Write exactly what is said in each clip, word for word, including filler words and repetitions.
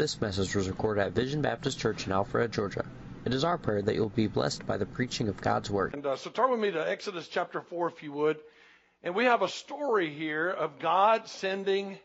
This message was recorded at Vision Baptist Church in Alpharetta, Georgia. It is our prayer that you'll be blessed by the preaching of God's Word. And uh, so turn with me to Exodus chapter four, if you would. And we have a story here of God sending,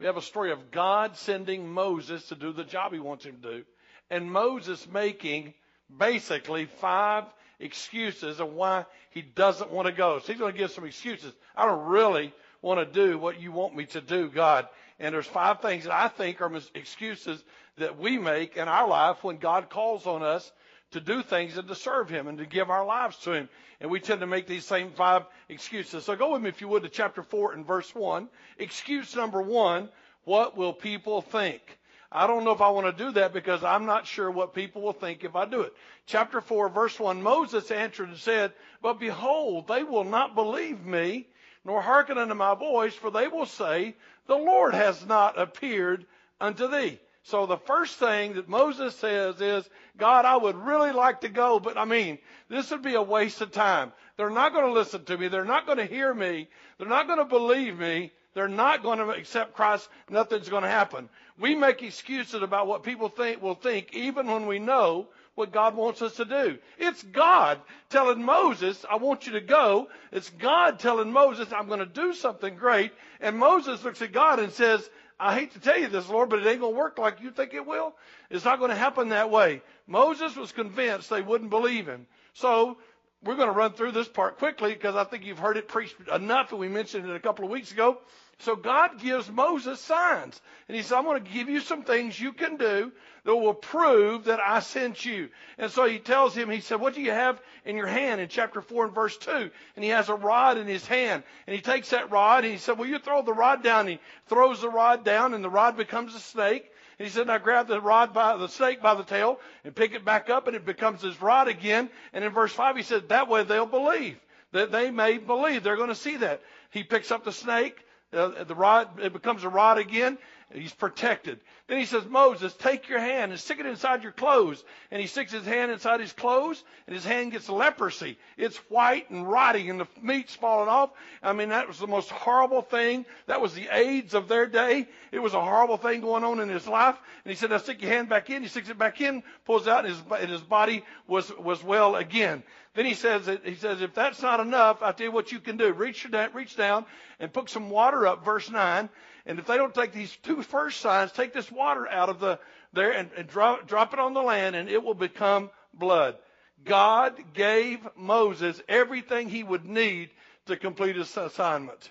we have a story of God sending Moses to do the job he wants him to do. And Moses making basically five excuses of why he doesn't want to go. So he's going to give some excuses. I don't really want to do what you want me to do, God. And there's five things that I think are excuses that we make in our life when God calls on us to do things and to serve him and to give our lives to him. And we tend to make these same five excuses. So go with me, if you would, to chapter four and verse one. Excuse number one, what will people think? I don't know if I want to do that because I'm not sure what people will think if I do it. Chapter four, verse one, Moses answered and said, but behold, they will not believe me, nor hearken unto my voice, for they will say, the Lord has not appeared unto thee. So the first thing that Moses says is, God, I would really like to go, but I mean, this would be a waste of time. They're not going to listen to me. They're not going to hear me. They're not going to believe me. They're not going to accept Christ. Nothing's going to happen. We make excuses about what people think will think, even when we know what God wants us to do. It's God telling Moses, I want you to go. It's God telling Moses, I'm going to do something great. And Moses looks at God and says, I hate to tell you this, Lord, but it ain't going to work like you think it will. It's not going to happen that way. Moses was convinced they wouldn't believe him. So we're going to run through this part quickly because I think you've heard it preached enough, and we mentioned it a couple of weeks ago. So God gives Moses signs, and he said, I'm going to give you some things you can do that will prove that I sent you. And so he tells him, he said, what do you have in your hand in chapter four and verse two? And he has a rod in his hand, and he takes that rod, and he said, will you throw the rod down? And he throws the rod down, and the rod becomes a snake. And he said, now grab the rod by the snake by the tail and pick it back up, and it becomes his rod again. And in verse five, he said, that way they'll believe, that they may believe. They're going to see that. He picks up the snake. Uh, the rod, it becomes a rod again. He's protected. Then he says, Moses, take your hand and stick it inside your clothes. And he sticks his hand inside his clothes, and his hand gets leprosy. It's white and rotting, and the meat's falling off. I mean, that was the most horrible thing. That was the AIDS of their day. It was a horrible thing going on in his life. And he said, now stick your hand back in. He sticks it back in, pulls out, and his, and his body was, was well again. Then he says, he says, if that's not enough, I'll tell you what you can do. Reach, reach down and put some water up, verse nine. And if they don't take these two first signs, take this water out of the there and, and drop, drop it on the land, and it will become blood. God gave Moses everything he would need to complete his assignment.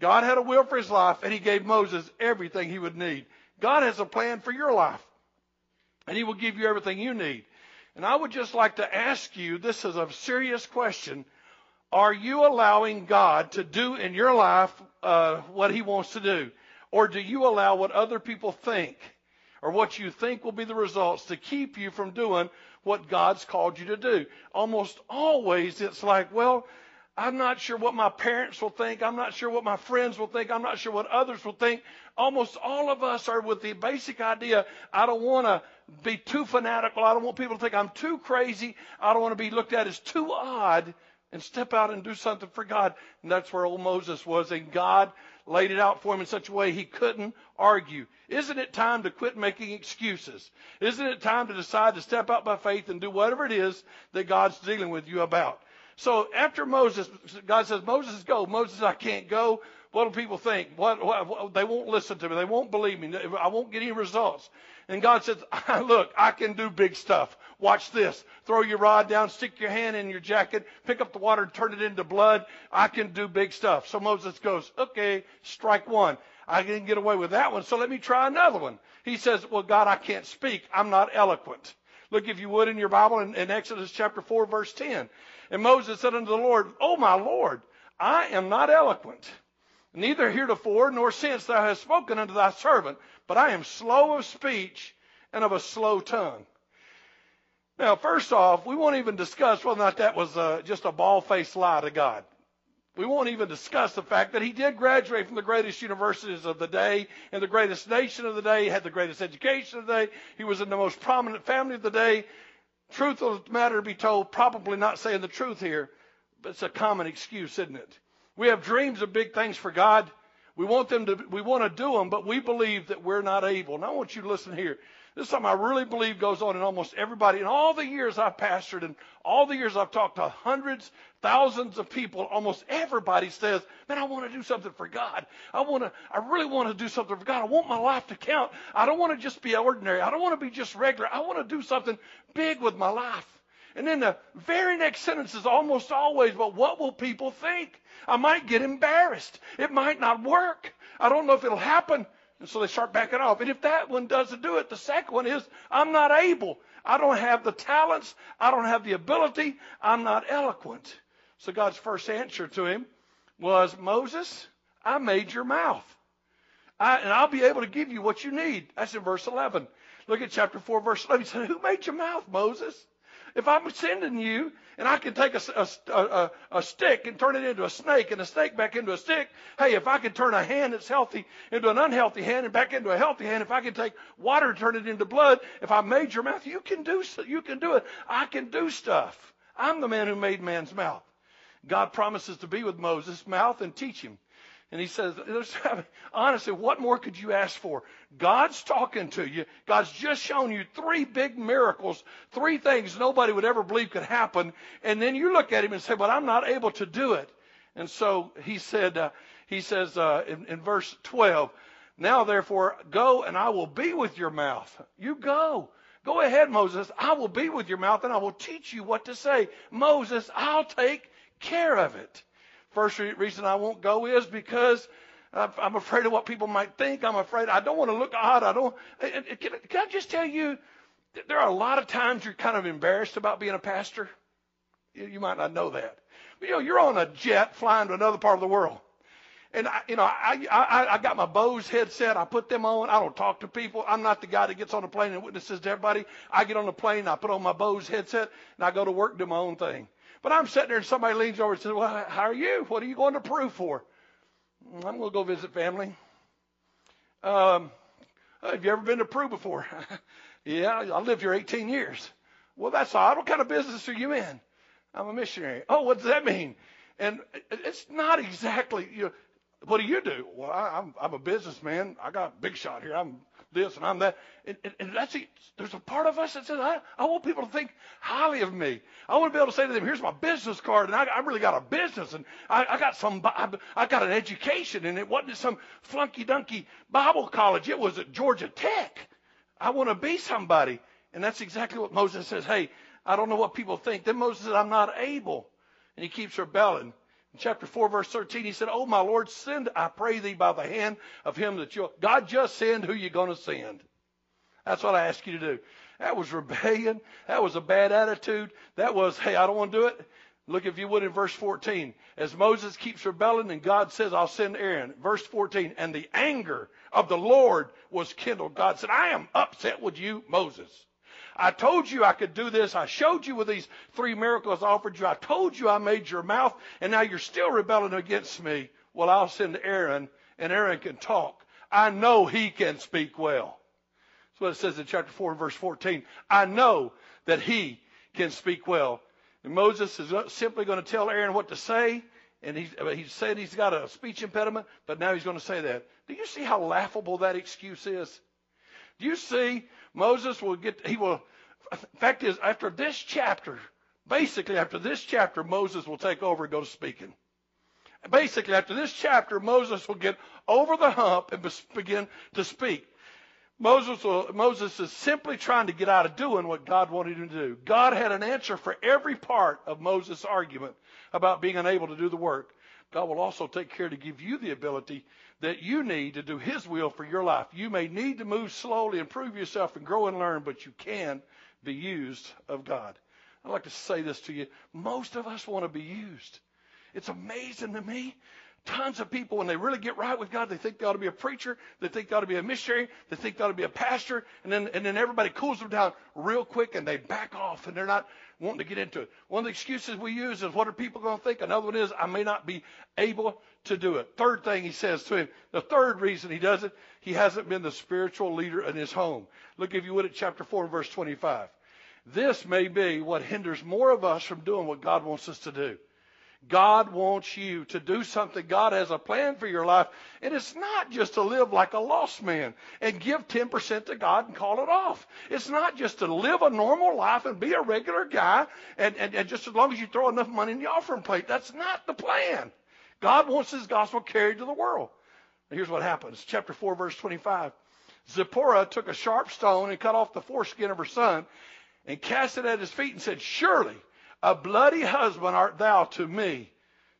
God had a will for his life, and he gave Moses everything he would need. God has a plan for your life, and he will give you everything you need. And I would just like to ask you, this is a serious question. Are you allowing God to do in your life uh, what he wants to do? Or do you allow what other people think or what you think will be the results to keep you from doing what God's called you to do? Almost always it's like, well, I'm not sure what my parents will think. I'm not sure what my friends will think. I'm not sure what others will think. Almost all of us are with the basic idea, I don't want to be too fanatical. I don't want people to think I'm too crazy. I don't want to be looked at as too odd, and step out and do something for God. And that's where old Moses was, and God laid it out for him in such a way he couldn't argue. Isn't it time to quit making excuses? Isn't it time to decide to step out by faith and do whatever it is that God's dealing with you about? So after Moses, God says, Moses, go. Moses, I can't go. What do people think? What, what, they won't listen to me. They won't believe me. I won't get any results. And God says, look, I can do big stuff. Watch this. Throw your rod down, stick your hand in your jacket, pick up the water and turn it into blood. I can do big stuff. So Moses goes, okay, strike one. I didn't get away with that one, so let me try another one. He says, well, God, I can't speak. I'm not eloquent. Look, if you would, in your Bible, in, in Exodus chapter four, verse ten. And Moses said unto the Lord, O my Lord, I am not eloquent, neither heretofore nor since thou hast spoken unto thy servant, but I am slow of speech and of a slow tongue. Now, first off, we won't even discuss whether or not that was uh, just a bald-faced lie to God. We won't even discuss the fact that he did graduate from the greatest universities of the day and the greatest nation of the day, had the greatest education of the day. He was in the most prominent family of the day. Truth of the matter to be told, probably not saying the truth here, but it's a common excuse, isn't it? We have dreams of big things for God. We want them to, we want to do them, but we believe that we're not able. And I want you to listen here. This is something I really believe goes on in almost everybody. In all the years I've pastored and all the years I've talked to hundreds, thousands of people, almost everybody says, man, I want to do something for God. I want to, I really want to do something for God. I want my life to count. I don't want to just be ordinary. I don't want to be just regular. I want to do something big with my life. And then the very next sentence is almost always, well, what will people think? I might get embarrassed. It might not work. I don't know if it'll happen. And so they start backing off. And if that one doesn't do it, the second one is, I'm not able. I don't have the talents. I don't have the ability. I'm not eloquent. So God's first answer to him was, Moses, I made your mouth. I, and I'll be able to give you what you need. That's in verse eleven. Look at chapter four, verse eleven. He said, who made your mouth, Moses? If I'm sending you and I can take a, a, a, a stick and turn it into a snake and a snake back into a stick, hey, if I can turn a hand that's healthy into an unhealthy hand and back into a healthy hand, if I can take water and turn it into blood, if I made your mouth, you can do, you can do it. I can do stuff. I'm the man who made man's mouth. God promises to be with Moses' mouth and teach him. And he says, honestly, what more could you ask for? God's talking to you. God's just shown you three big miracles, three things nobody would ever believe could happen. And then you look at him and say, but I'm not able to do it. And so he said, uh, he says uh, in, in verse twelve, now therefore go and I will be with your mouth. You go. Go ahead, Moses. I will be with your mouth and I will teach you what to say. Moses, I'll take care of it. First reason I won't go is because I'm afraid of what people might think. I'm afraid I don't want to look odd. I don't. Can I just tell you, there are a lot of times you're kind of embarrassed about being a pastor. You might not know that. But, you know, you're on a jet flying to another part of the world. And, I, you know, I, I I got my Bose headset. I put them on. I don't talk to people. I'm not the guy that gets on a plane and witnesses to everybody. I get on the plane, I put on my Bose headset, and I go to work and do my own thing. But I'm sitting there and somebody leans over and says, well, how are you? What are you going to Peru for? I'm going to go visit family. Um, have you ever been to Peru before? Yeah, I lived here eighteen years. Well, that's odd. What kind of business are you in? I'm a missionary. Oh, what does that mean? And it's not exactly, you know, what do you do? Well, I, I'm, I'm a businessman. I got big shot here. I'm this and I'm that. And, and, and that's it. There's a part of us that says, I, I want people to think highly of me. I want to be able to say to them, here's my business card, and I, I really got a business, and I, I got some, I, I got an education, and it wasn't some flunky-dunky Bible college. It was at Georgia Tech. I want to be somebody. And that's exactly what Moses says. Hey, I don't know what people think. Then Moses says, I'm not able. And he keeps rebelling. In chapter four, verse thirteen, he said, oh, my Lord, send, I pray thee, by the hand of him that you'll. God, just send who you're going to send. That's what I ask you to do. That was rebellion. That was a bad attitude. That was, hey, I don't want to do it. Look, if you would, in verse fourteen. As Moses keeps rebelling and God says, I'll send Aaron. Verse fourteen, and the anger of the Lord was kindled. God said, I am upset with you, Moses. I told you I could do this. I showed you with these three miracles I offered you. I told you I made your mouth, and now you're still rebelling against me. Well, I'll send Aaron, and Aaron can talk. I know he can speak well. That's what it says in chapter four, verse fourteen. I know that he can speak well. And Moses is simply going to tell Aaron what to say, and he, he said he's got a speech impediment, but now he's going to say that. Do you see how laughable that excuse is? Do you see? Moses will get, he will, the fact is, after this chapter, basically after this chapter, Moses will take over and go to speaking. Basically, after this chapter, Moses will get over the hump and begin to speak. Moses, will, Moses is simply trying to get out of doing what God wanted him to do. God had an answer for every part of Moses' argument about being unable to do the work. God will also take care to give you the ability that you need to do his will for your life. You may need to move slowly, improve yourself, and grow and learn, but you can be used of God. I'd like to say this to you. Most of us want to be used. It's amazing to me. Tons of people, when they really get right with God, they think they ought to be a preacher. They think they ought to be a missionary. They think they ought to be a pastor. And then, and then everybody cools them down real quick, and they back off, and they're not wanting to get into it. One of the excuses we use is, what are people going to think? Another one is, I may not be able to do it. Third thing he says to him, the third reason he does it, he hasn't been the spiritual leader in his home. Look, if you would, at chapter four, verse twenty-five. This may be what hinders more of us from doing what God wants us to do. God wants you to do something. God has a plan for your life. And it's not just to live like a lost man and give ten percent to God and call it off. It's not just to live a normal life and be a regular guy and, and, and just as long as you throw enough money in the offering plate. That's not the plan. God wants his gospel carried to the world. Now here's what happens. Chapter four, verse twenty-five. Zipporah took a sharp stone and cut off the foreskin of her son and cast it at his feet and said, "Surely a bloody husband art thou to me.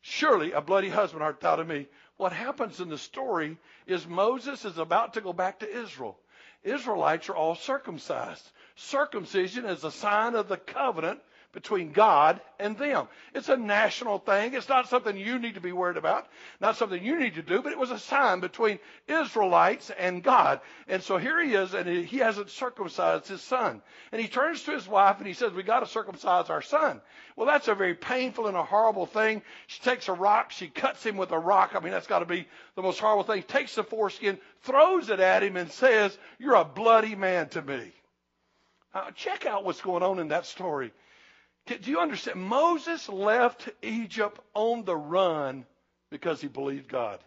Surely a bloody husband art thou to me." What happens in the story is Moses is about to go back to Israel. Israelites are all circumcised. Circumcision is a sign of the covenant between God and them. It's a national thing. It's not something you need to be worried about, not something you need to do, but it was a sign between Israelites and God. And so here he is, and he hasn't circumcised his son. And he turns to his wife, and he says, "We got to circumcise our son." Well, that's a very painful and a horrible thing. She takes a rock. She cuts him with a rock. I mean, that's got to be the most horrible thing. Takes the foreskin, throws it at him, and says, "You're a bloody man to me." Now, check out what's going on in that story. Do you understand? Moses left Egypt on the run because he believed God.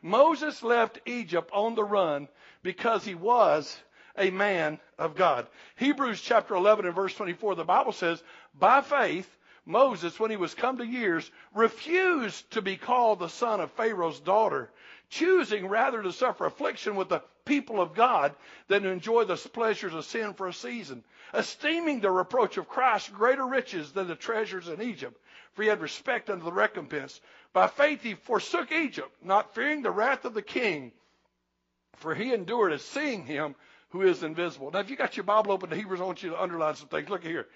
Moses left Egypt on the run because he was a man of God. Hebrews chapter eleven and verse twenty-four, the Bible says, "By faith, Moses, when he was come to years, refused to be called the son of Pharaoh's daughter, choosing rather to suffer affliction with the people of God than to enjoy the pleasures of sin for a season, esteeming the reproach of Christ greater riches than the treasures in Egypt, for he had respect unto the recompense. By faith he forsook Egypt, not fearing the wrath of the king, for he endured as seeing him who is invisible." Now, if you got your Bible open to Hebrews, I want you to underline some things. Look here.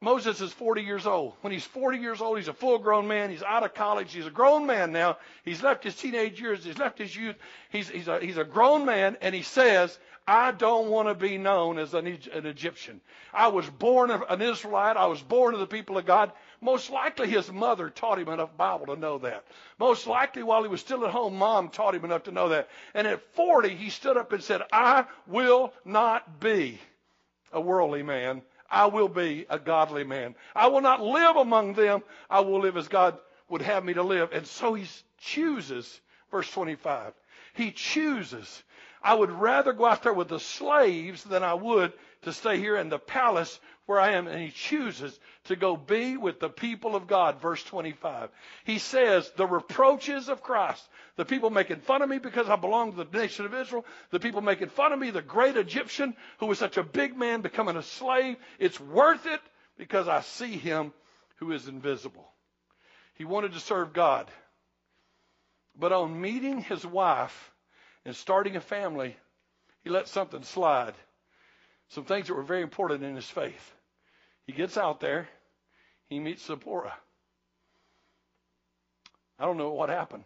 Moses is forty years old. When he's forty years old, he's a full-grown man. He's out of college. He's a grown man now. He's left his teenage years. He's left his youth. He's, he's, a, he's a grown man, and he says, "I don't want to be known as an, an Egyptian. I was born an Israelite. I was born of the people of God." Most likely his mother taught him enough Bible to know that. Most likely while he was still at home, mom taught him enough to know that. And at forty, he stood up and said, "I will not be a worldly man. I will be a godly man. I will not live among them. I will live as God would have me to live." And so he chooses, verse twenty-five, he chooses, "I would rather go out there with the slaves than I would to stay here in the palace where I am." And he chooses to go be with the people of God. Verse twenty-five. He says, "The reproaches of Christ," the people making fun of me because I belong to the nation of Israel, the people making fun of me, the great Egyptian who was such a big man becoming a slave, "it's worth it because I see him who is invisible." He wanted to serve God. But on meeting his wife and starting a family, he let something slide. Some things that were very important in his faith. He gets out there. He meets Zipporah. I don't know what happened.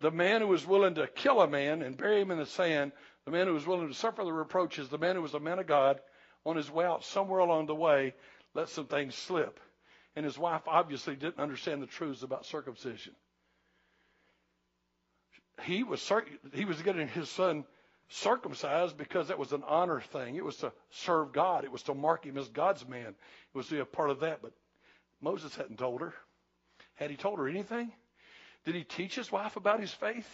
The man who was willing to kill a man and bury him in the sand, the man who was willing to suffer the reproaches, the man who was a man of God, on his way out somewhere along the way, let some things slip. And his wife obviously didn't understand the truths about circumcision. He was, he was getting his son circumcised because that was an honor thing. It was to serve God. It was to mark him as God's man. It was to be a part of that. But Moses hadn't told her. Had he told her anything? Did he teach his wife about his faith?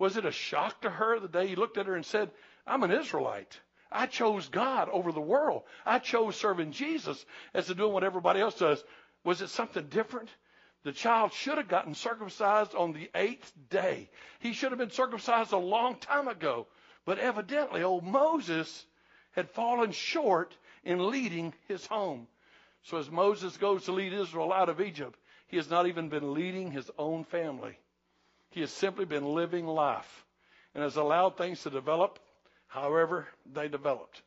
Was it a shock to her the day he looked at her and said, "I'm an Israelite. I chose God over the world. I chose serving Jesus as to doing what everybody else does"? Was it something different? The child should have gotten circumcised on the eighth day. He should have been circumcised a long time ago. But evidently, old Moses had fallen short in leading his home. So as Moses goes to lead Israel out of Egypt, he has not even been leading his own family. He has simply been living life and has allowed things to develop however they developed.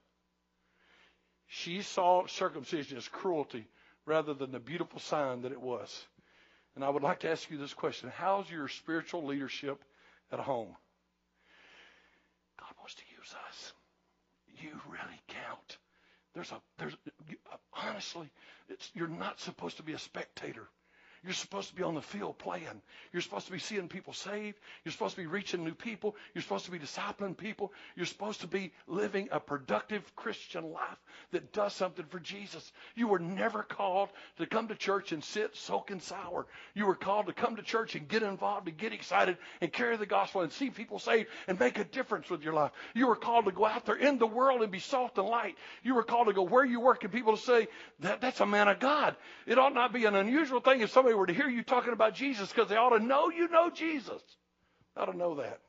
She saw circumcision as cruelty rather than the beautiful sign that it was. And I would like to ask you this question. How's your spiritual leadership at home? God wants to use us. You really count. There's a, there's, you, honestly, it's, you're not supposed to be a spectator. You're supposed to be on the field playing. You're supposed to be seeing people saved. You're supposed to be reaching new people. You're supposed to be discipling people. You're supposed to be living a productive Christian life that does something for Jesus. You were never called to come to church and sit soaking sour. You were called to come to church and get involved and get excited and carry the gospel and see people saved and make a difference with your life. You were called to go out there in the world and be salt and light. You were called to go where you work and people to say, that, that's a man of God. It ought not be an unusual thing if somebody were to hear you talking about Jesus, because they ought to know you know Jesus. They ought to know that.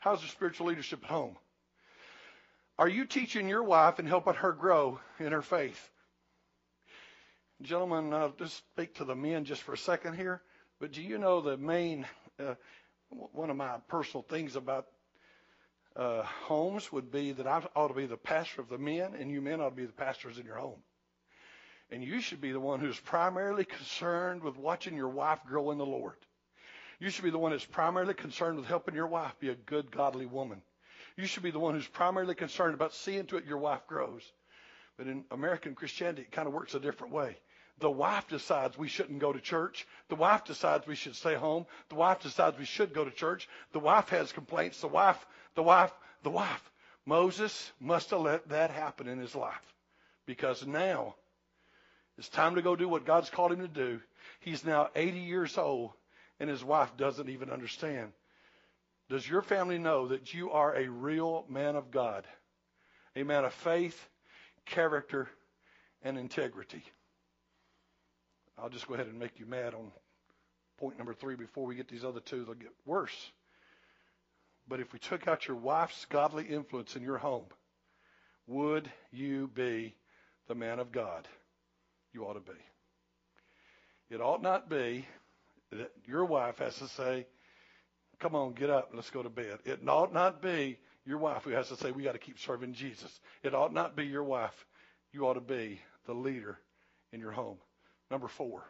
How's your spiritual leadership at home? Are you teaching your wife and helping her grow in her faith? Gentlemen, I'll just speak to the men just for a second here. But do you know the main, uh, one of my personal things about uh, homes would be that I ought to be the pastor of the men, and you men ought to be the pastors in your home. And you should be the one who's primarily concerned with watching your wife grow in the Lord. You should be the one that's primarily concerned with helping your wife be a good, godly woman. You should be the one who's primarily concerned about seeing to it your wife grows. But in American Christianity, it kind of works a different way. The wife decides we shouldn't go to church. The wife decides we should stay home. The wife decides we should go to church. The wife has complaints. The wife, the wife, the wife. Moses must have let that happen in his life, because now it's time to go do what God's called him to do. He's now eighty years old, and his wife doesn't even understand. Does your family know that you are a real man of God, a man of faith, character, and integrity? I'll just go ahead and make you mad on point number three before we get these other two. They'll get worse. But if we took out your wife's godly influence in your home, would you be the man of God you ought to be? It ought not be that your wife has to say, come on, get up, let's go to bed. It ought not be your wife who has to say, we got to keep serving Jesus. It ought not be your wife. You ought to be the leader in your home. Number four.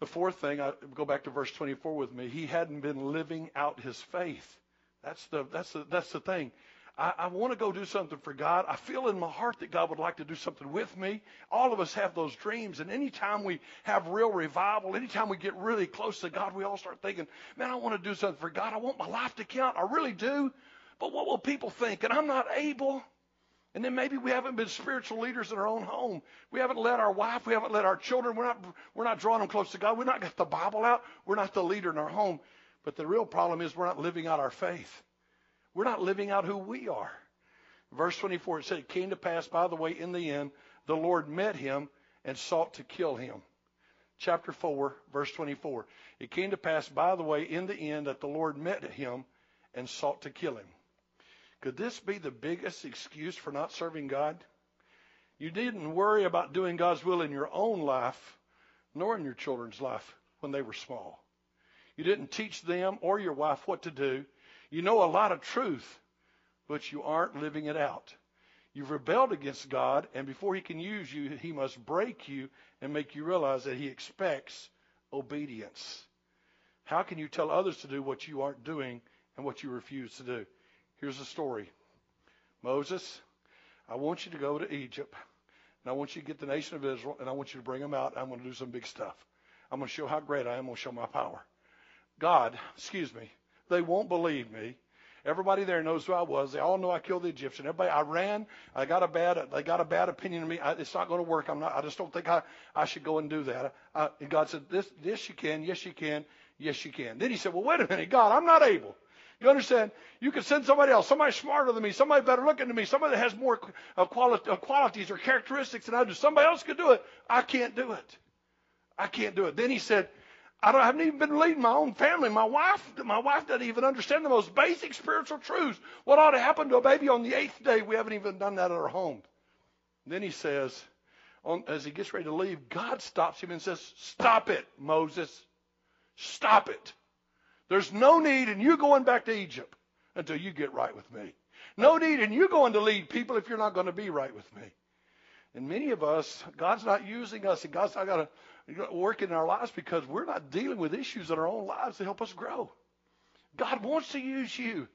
The fourth thing, I go back to verse twenty-four with me. He hadn't been living out his faith. That's the, that's the, that's the thing. I, I want to go do something for God. I feel in my heart that God would like to do something with me. All of us have those dreams. And anytime we have real revival, anytime we get really close to God, we all start thinking, man, I want to do something for God. I want my life to count. I really do. But what will people think? And I'm not able. And then maybe we haven't been spiritual leaders in our own home. We haven't led our wife. We haven't led our children. We're not, we're not drawing them close to God. We've not got the Bible out. We're not the leader in our home. But the real problem is we're not living out our faith. We're not living out who we are. Verse twenty-four, it said, it came to pass, by the way, in the end, the Lord met him and sought to kill him. Chapter four, verse twenty-four. It came to pass, by the way, in the end, that the Lord met him and sought to kill him. Could this be the biggest excuse for not serving God? You didn't worry about doing God's will in your own life, nor in your children's life when they were small. You didn't teach them or your wife what to do. You know a lot of truth, but you aren't living it out. You've rebelled against God, and before he can use you, he must break you and make you realize that he expects obedience. How can you tell others to do what you aren't doing and what you refuse to do? Here's the story. Moses, I want you to go to Egypt, and I want you to get the nation of Israel, and I want you to bring them out. I'm going to do some big stuff. I'm going to show how great I am. I'm going to show my power. God, excuse me. They won't believe me. Everybody there knows who I was. They all know I killed the Egyptian. Everybody, I ran. I got a bad. They got a bad opinion of me. I, it's not going to work. I'm not. I just don't think I, I should go and do that. I, and God said, "This, this you can. Yes, you can. Yes, you can." Then he said, "Well, wait a minute, God. I'm not able. You understand? You can send somebody else, somebody smarter than me, somebody better looking than me, somebody that has more quali- qualities or characteristics than I do. Somebody else could do it. I can't do it. I can't do it." Then he said, I, don't, I haven't even been leading my own family. My wife, my wife doesn't even understand the most basic spiritual truths. What ought to happen to a baby on the eighth day? We haven't even done that at our home. And then he says, on, as he gets ready to leave, God stops him and says, stop it, Moses. Stop it. There's no need in you going back to Egypt until you get right with me. No need in you going to lead people if you're not going to be right with me. And many of us, God's not using us, and God's not going to working in our lives because we're not dealing with issues in our own lives to help us grow. God wants to use you.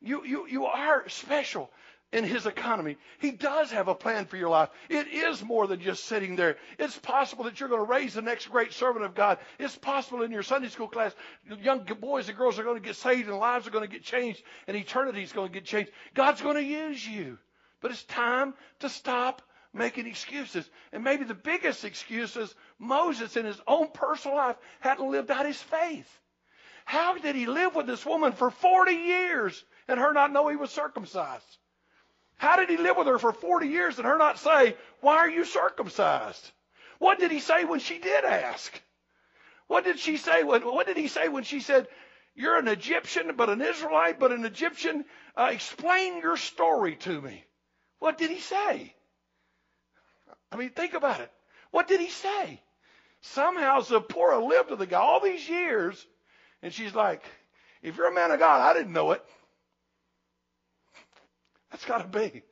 You, you, you are special. in his economy. He does have a plan for your life. It is more than just sitting there. It's possible that you're going to raise the next great servant of God. It's possible in your Sunday school class, young boys and girls are going to get saved and lives are going to get changed and eternity is going to get changed. God's going to use you. But it's time to stop making excuses. And maybe the biggest excuse is Moses in his own personal life hadn't lived out his faith. How did he live with this woman for forty years and her not know he was circumcised? How did he live with her for forty years and her not say, why are you circumcised? What did he say when she did ask? What did she say when, what did he say when she said, you're an Egyptian, but an Israelite, but an Egyptian? Uh, explain your story to me. What did he say? I mean, think about it. What did he say? Somehow Zipporah lived with the guy all these years, and she's like, if you're a man of God, I didn't know it. That's got to be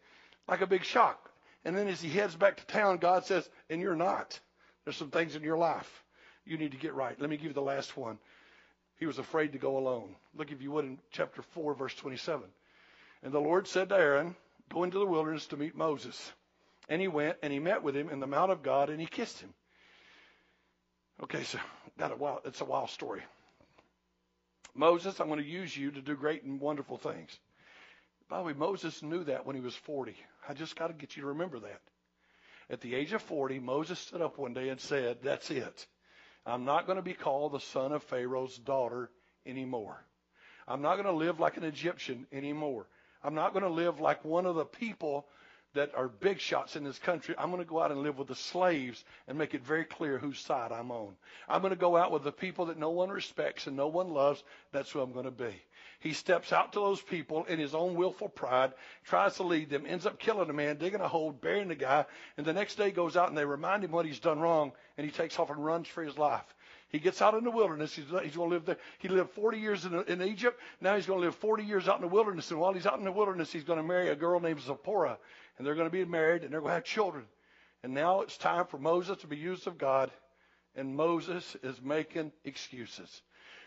like a big shock. And then as he heads back to town, God says, and you're not. There's some things in your life you need to get right. Let me give you the last one. He was afraid to go alone. Look, if you would, in chapter four, verse twenty-seven. And the Lord said to Aaron, go into the wilderness to meet Moses. And he went, and he met with him in the mount of God, and he kissed him. Okay, so that a wild, it's a wild story. Moses, I'm going to use you to do great and wonderful things. By the way, Moses knew that when he was forty. I just got to get you to remember that. At the age of forty, Moses stood up one day and said, that's it. I'm not going to be called the son of Pharaoh's daughter anymore. I'm not going to live like an Egyptian anymore. I'm not going to live like one of the people that are big shots in this country. I'm going to go out and live with the slaves and make it very clear whose side I'm on. I'm going to go out with the people that no one respects and no one loves. That's who I'm going to be. He steps out to those people in his own willful pride, tries to lead them, ends up killing a man, digging a hole, burying the guy, and the next day goes out and they remind him what he's done wrong, and he takes off and runs for his life. He gets out in the wilderness. He's, he's going to live there. He lived forty years in, in Egypt. Now he's going to live forty years out in the wilderness. And while he's out in the wilderness, he's going to marry a girl named Zipporah. And they're going to be married and they're going to have children. And now it's time for Moses to be used of God. And Moses is making excuses.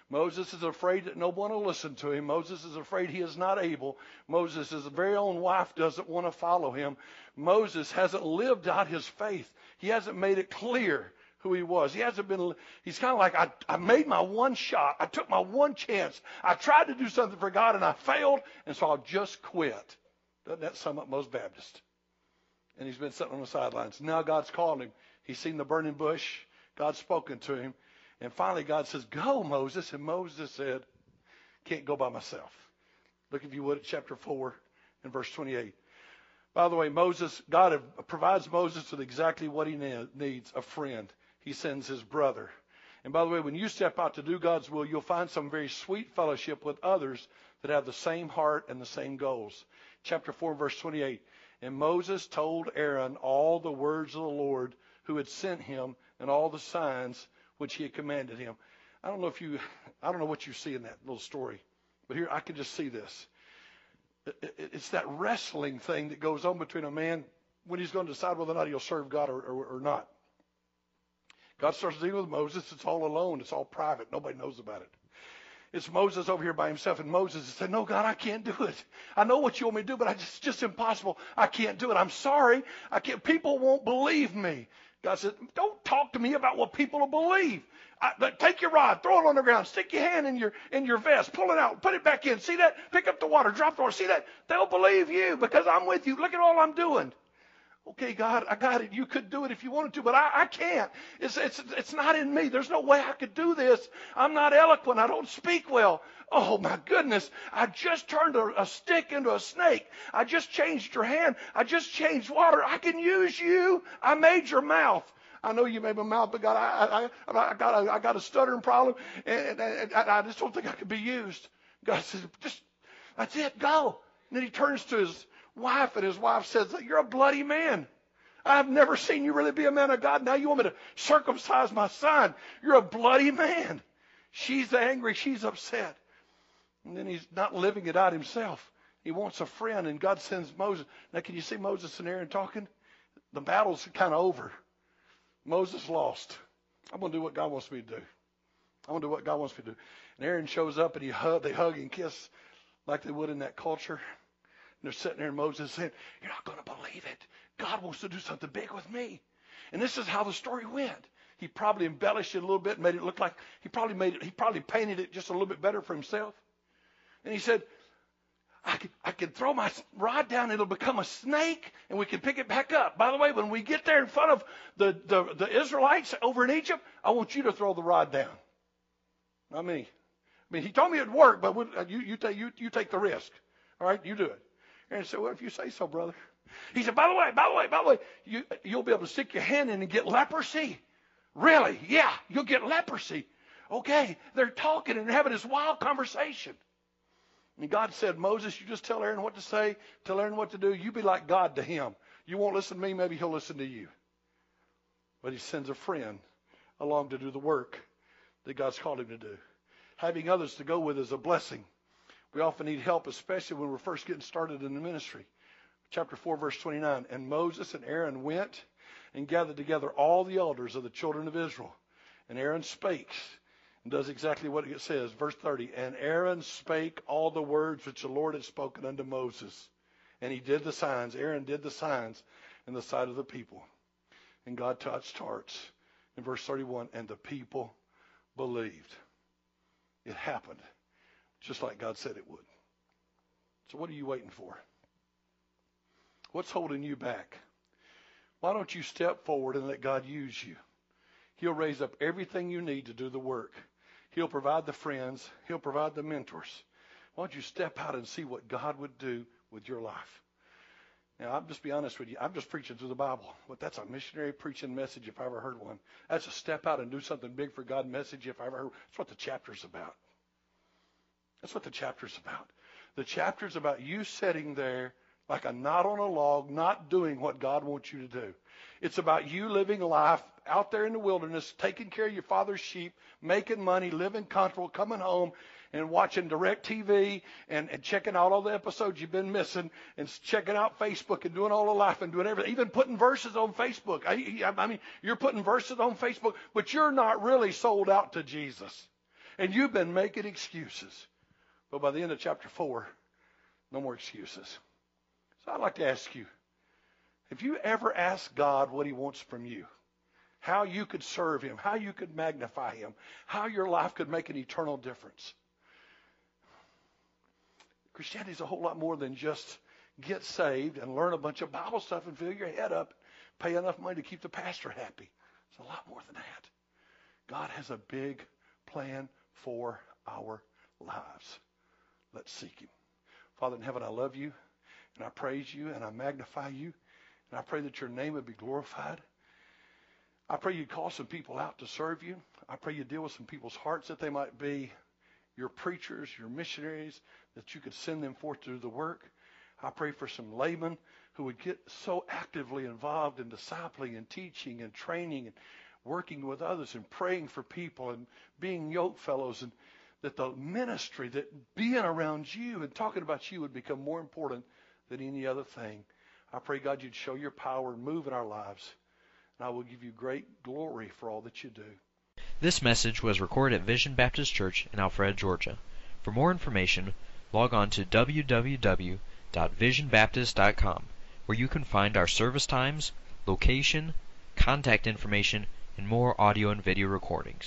Moses is afraid that no one will listen to him. Moses is afraid he is not able. Moses' very own wife doesn't want to follow him. Moses hasn't lived out his faith. He hasn't made it clear who he was. He hasn't been, he's kind of like, I, I made my one shot. I took my one chance. I tried to do something for God and I failed. And so I'll just quit. Doesn't that sum up most Baptists? And he's been sitting on the sidelines. Now God's calling him. He's seen the burning bush. God's spoken to him. And finally God says, go, Moses. And Moses said, can't go by myself. Look, if you would, at chapter four and verse twenty-eight. By the way, Moses, God provides Moses with exactly what he needs, a friend. He sends his brother. And by the way, when you step out to do God's will, you'll find some very sweet fellowship with others that have the same heart and the same goals. Chapter four, verse twenty-eight. And Moses told Aaron all the words of the Lord who had sent him and all the signs which he had commanded him. I don't know if you, I don't know what you see in that little story, but here I can just see this. It's that wrestling thing that goes on between a man when he's going to decide whether or not he'll serve God or, or, or not. God starts dealing with Moses. It's all alone. It's all private. Nobody knows about it. It's Moses over here by himself. And Moses said, no, God, I can't do it. I know what you want me to do, but I just, it's just impossible. I can't do it. I'm sorry. I can't. People won't believe me. God said, don't talk to me about what people will believe. I, take your rod, throw it on the ground, stick your hand in your in your vest, pull it out, put it back in. See that? Pick up the water, drop the water. See that? They'll believe you because I'm with you. Look at all I'm doing. Okay, God, I got it. You could do it if you wanted to, but I, I can't. It's, it's, it's not in me. There's no way I could do this. I'm not eloquent. I don't speak well. Oh, my goodness. I just turned a, a stick into a snake. I just changed your hand. I just changed water. I can use you. I made your mouth. I know you made my mouth, but God, I, I, I, got, a, I got a stuttering problem, and, and, and I, I just don't think I could be used. God says, just, that's it, go. And then he turns to his wife, and his wife says, you're a bloody man. I've never seen you really be a man of God. Now you want me to circumcise my son. You're a bloody man. She's angry. She's upset. And then he's not living it out himself. He wants a friend, and God sends Moses. Now, can you see Moses and Aaron talking? The battle's kind of over. Moses lost. I'm going to do what God wants me to do. I'm going to do what God wants me to do. And Aaron shows up, and he hug, they hug and kiss like they would in that culture. they're sitting there and Moses saying, you're not going to believe it. God wants to do something big with me. And this is how the story went. He probably embellished it a little bit, made it look like, he probably made it, he probably painted it just a little bit better for himself. And he said, I can, I can throw my rod down, it'll become a snake, and we can pick it back up. By the way, when we get there in front of the, the, the Israelites over in Egypt, I want you to throw the rod down. Not me. I mean, he told me it'd work, but you, you, take, you, you take the risk. All right, you do it. And I said, well, if you say so, brother. He said, by the way, by the way, by the way, you, you'll be able to stick your hand in and get leprosy. Really? Yeah, you'll get leprosy. Okay, they're talking and having this wild conversation. And God said, Moses, you just tell Aaron what to say, tell Aaron what to do. You be like God to him. You won't listen to me, maybe he'll listen to you. But he sends a friend along to do the work that God's called him to do. Having others to go with is a blessing. We often need help, especially when we're first getting started in the ministry. Chapter four, verse twenty-nine, and Moses and Aaron went and gathered together all the elders of the children of Israel. And Aaron spake and does exactly what it says. Verse thirty, and Aaron spake all the words which the Lord had spoken unto Moses. And he did the signs. Aaron did the signs in the sight of the people. And God touched hearts. In verse thirty-one, and the people believed. It happened just like God said it would. So what are you waiting for? What's holding you back? Why don't you step forward and let God use you? He'll raise up everything you need to do the work. He'll provide the friends. He'll provide the mentors. Why don't you step out and see what God would do with your life? Now, I'll just be honest with you. I'm just preaching through the Bible. But that's a missionary preaching message if I ever heard one. That's a step out and do something big for God message if I ever heard one. That's what the chapter's about. That's what the chapter's about. The chapter's about you sitting there like a knot on a log, not doing what God wants you to do. It's about you living life out there in the wilderness, taking care of your father's sheep, making money, living comfortable, coming home, and watching DirecTV and, and checking out all the episodes you've been missing and checking out Facebook and doing all the life and doing everything, even putting verses on Facebook. I, I mean, you're putting verses on Facebook, but you're not really sold out to Jesus. And you've been making excuses. But by the end of chapter four, no more excuses. I'd like to ask you, have you ever asked God what he wants from you? How you could serve him, how you could magnify him, how your life could make an eternal difference? Christianity is a whole lot more than just get saved and learn a bunch of Bible stuff and fill your head up, pay enough money to keep the pastor happy. It's a lot more than that. God has a big plan for our lives. Let's seek him. Father in heaven, I love you. And I praise you and I magnify you. And I pray that your name would be glorified. I pray you'd call some people out to serve you. I pray you deal with some people's hearts that they might be your preachers, your missionaries, that you could send them forth to do the work. I pray for some laymen who would get so actively involved in discipling and teaching and training and working with others and praying for people and being yoke fellows, and that the ministry, that being around you and talking about you would become more important than any other thing. I pray, God, you'd show your power and move in our lives, and I will give you great glory for all that you do. This message was recorded at Vision Baptist Church in Alpharetta, Georgia. For more information, log on to w w w dot vision baptist dot com, where you can find our service times, location, contact information, and more audio and video recordings.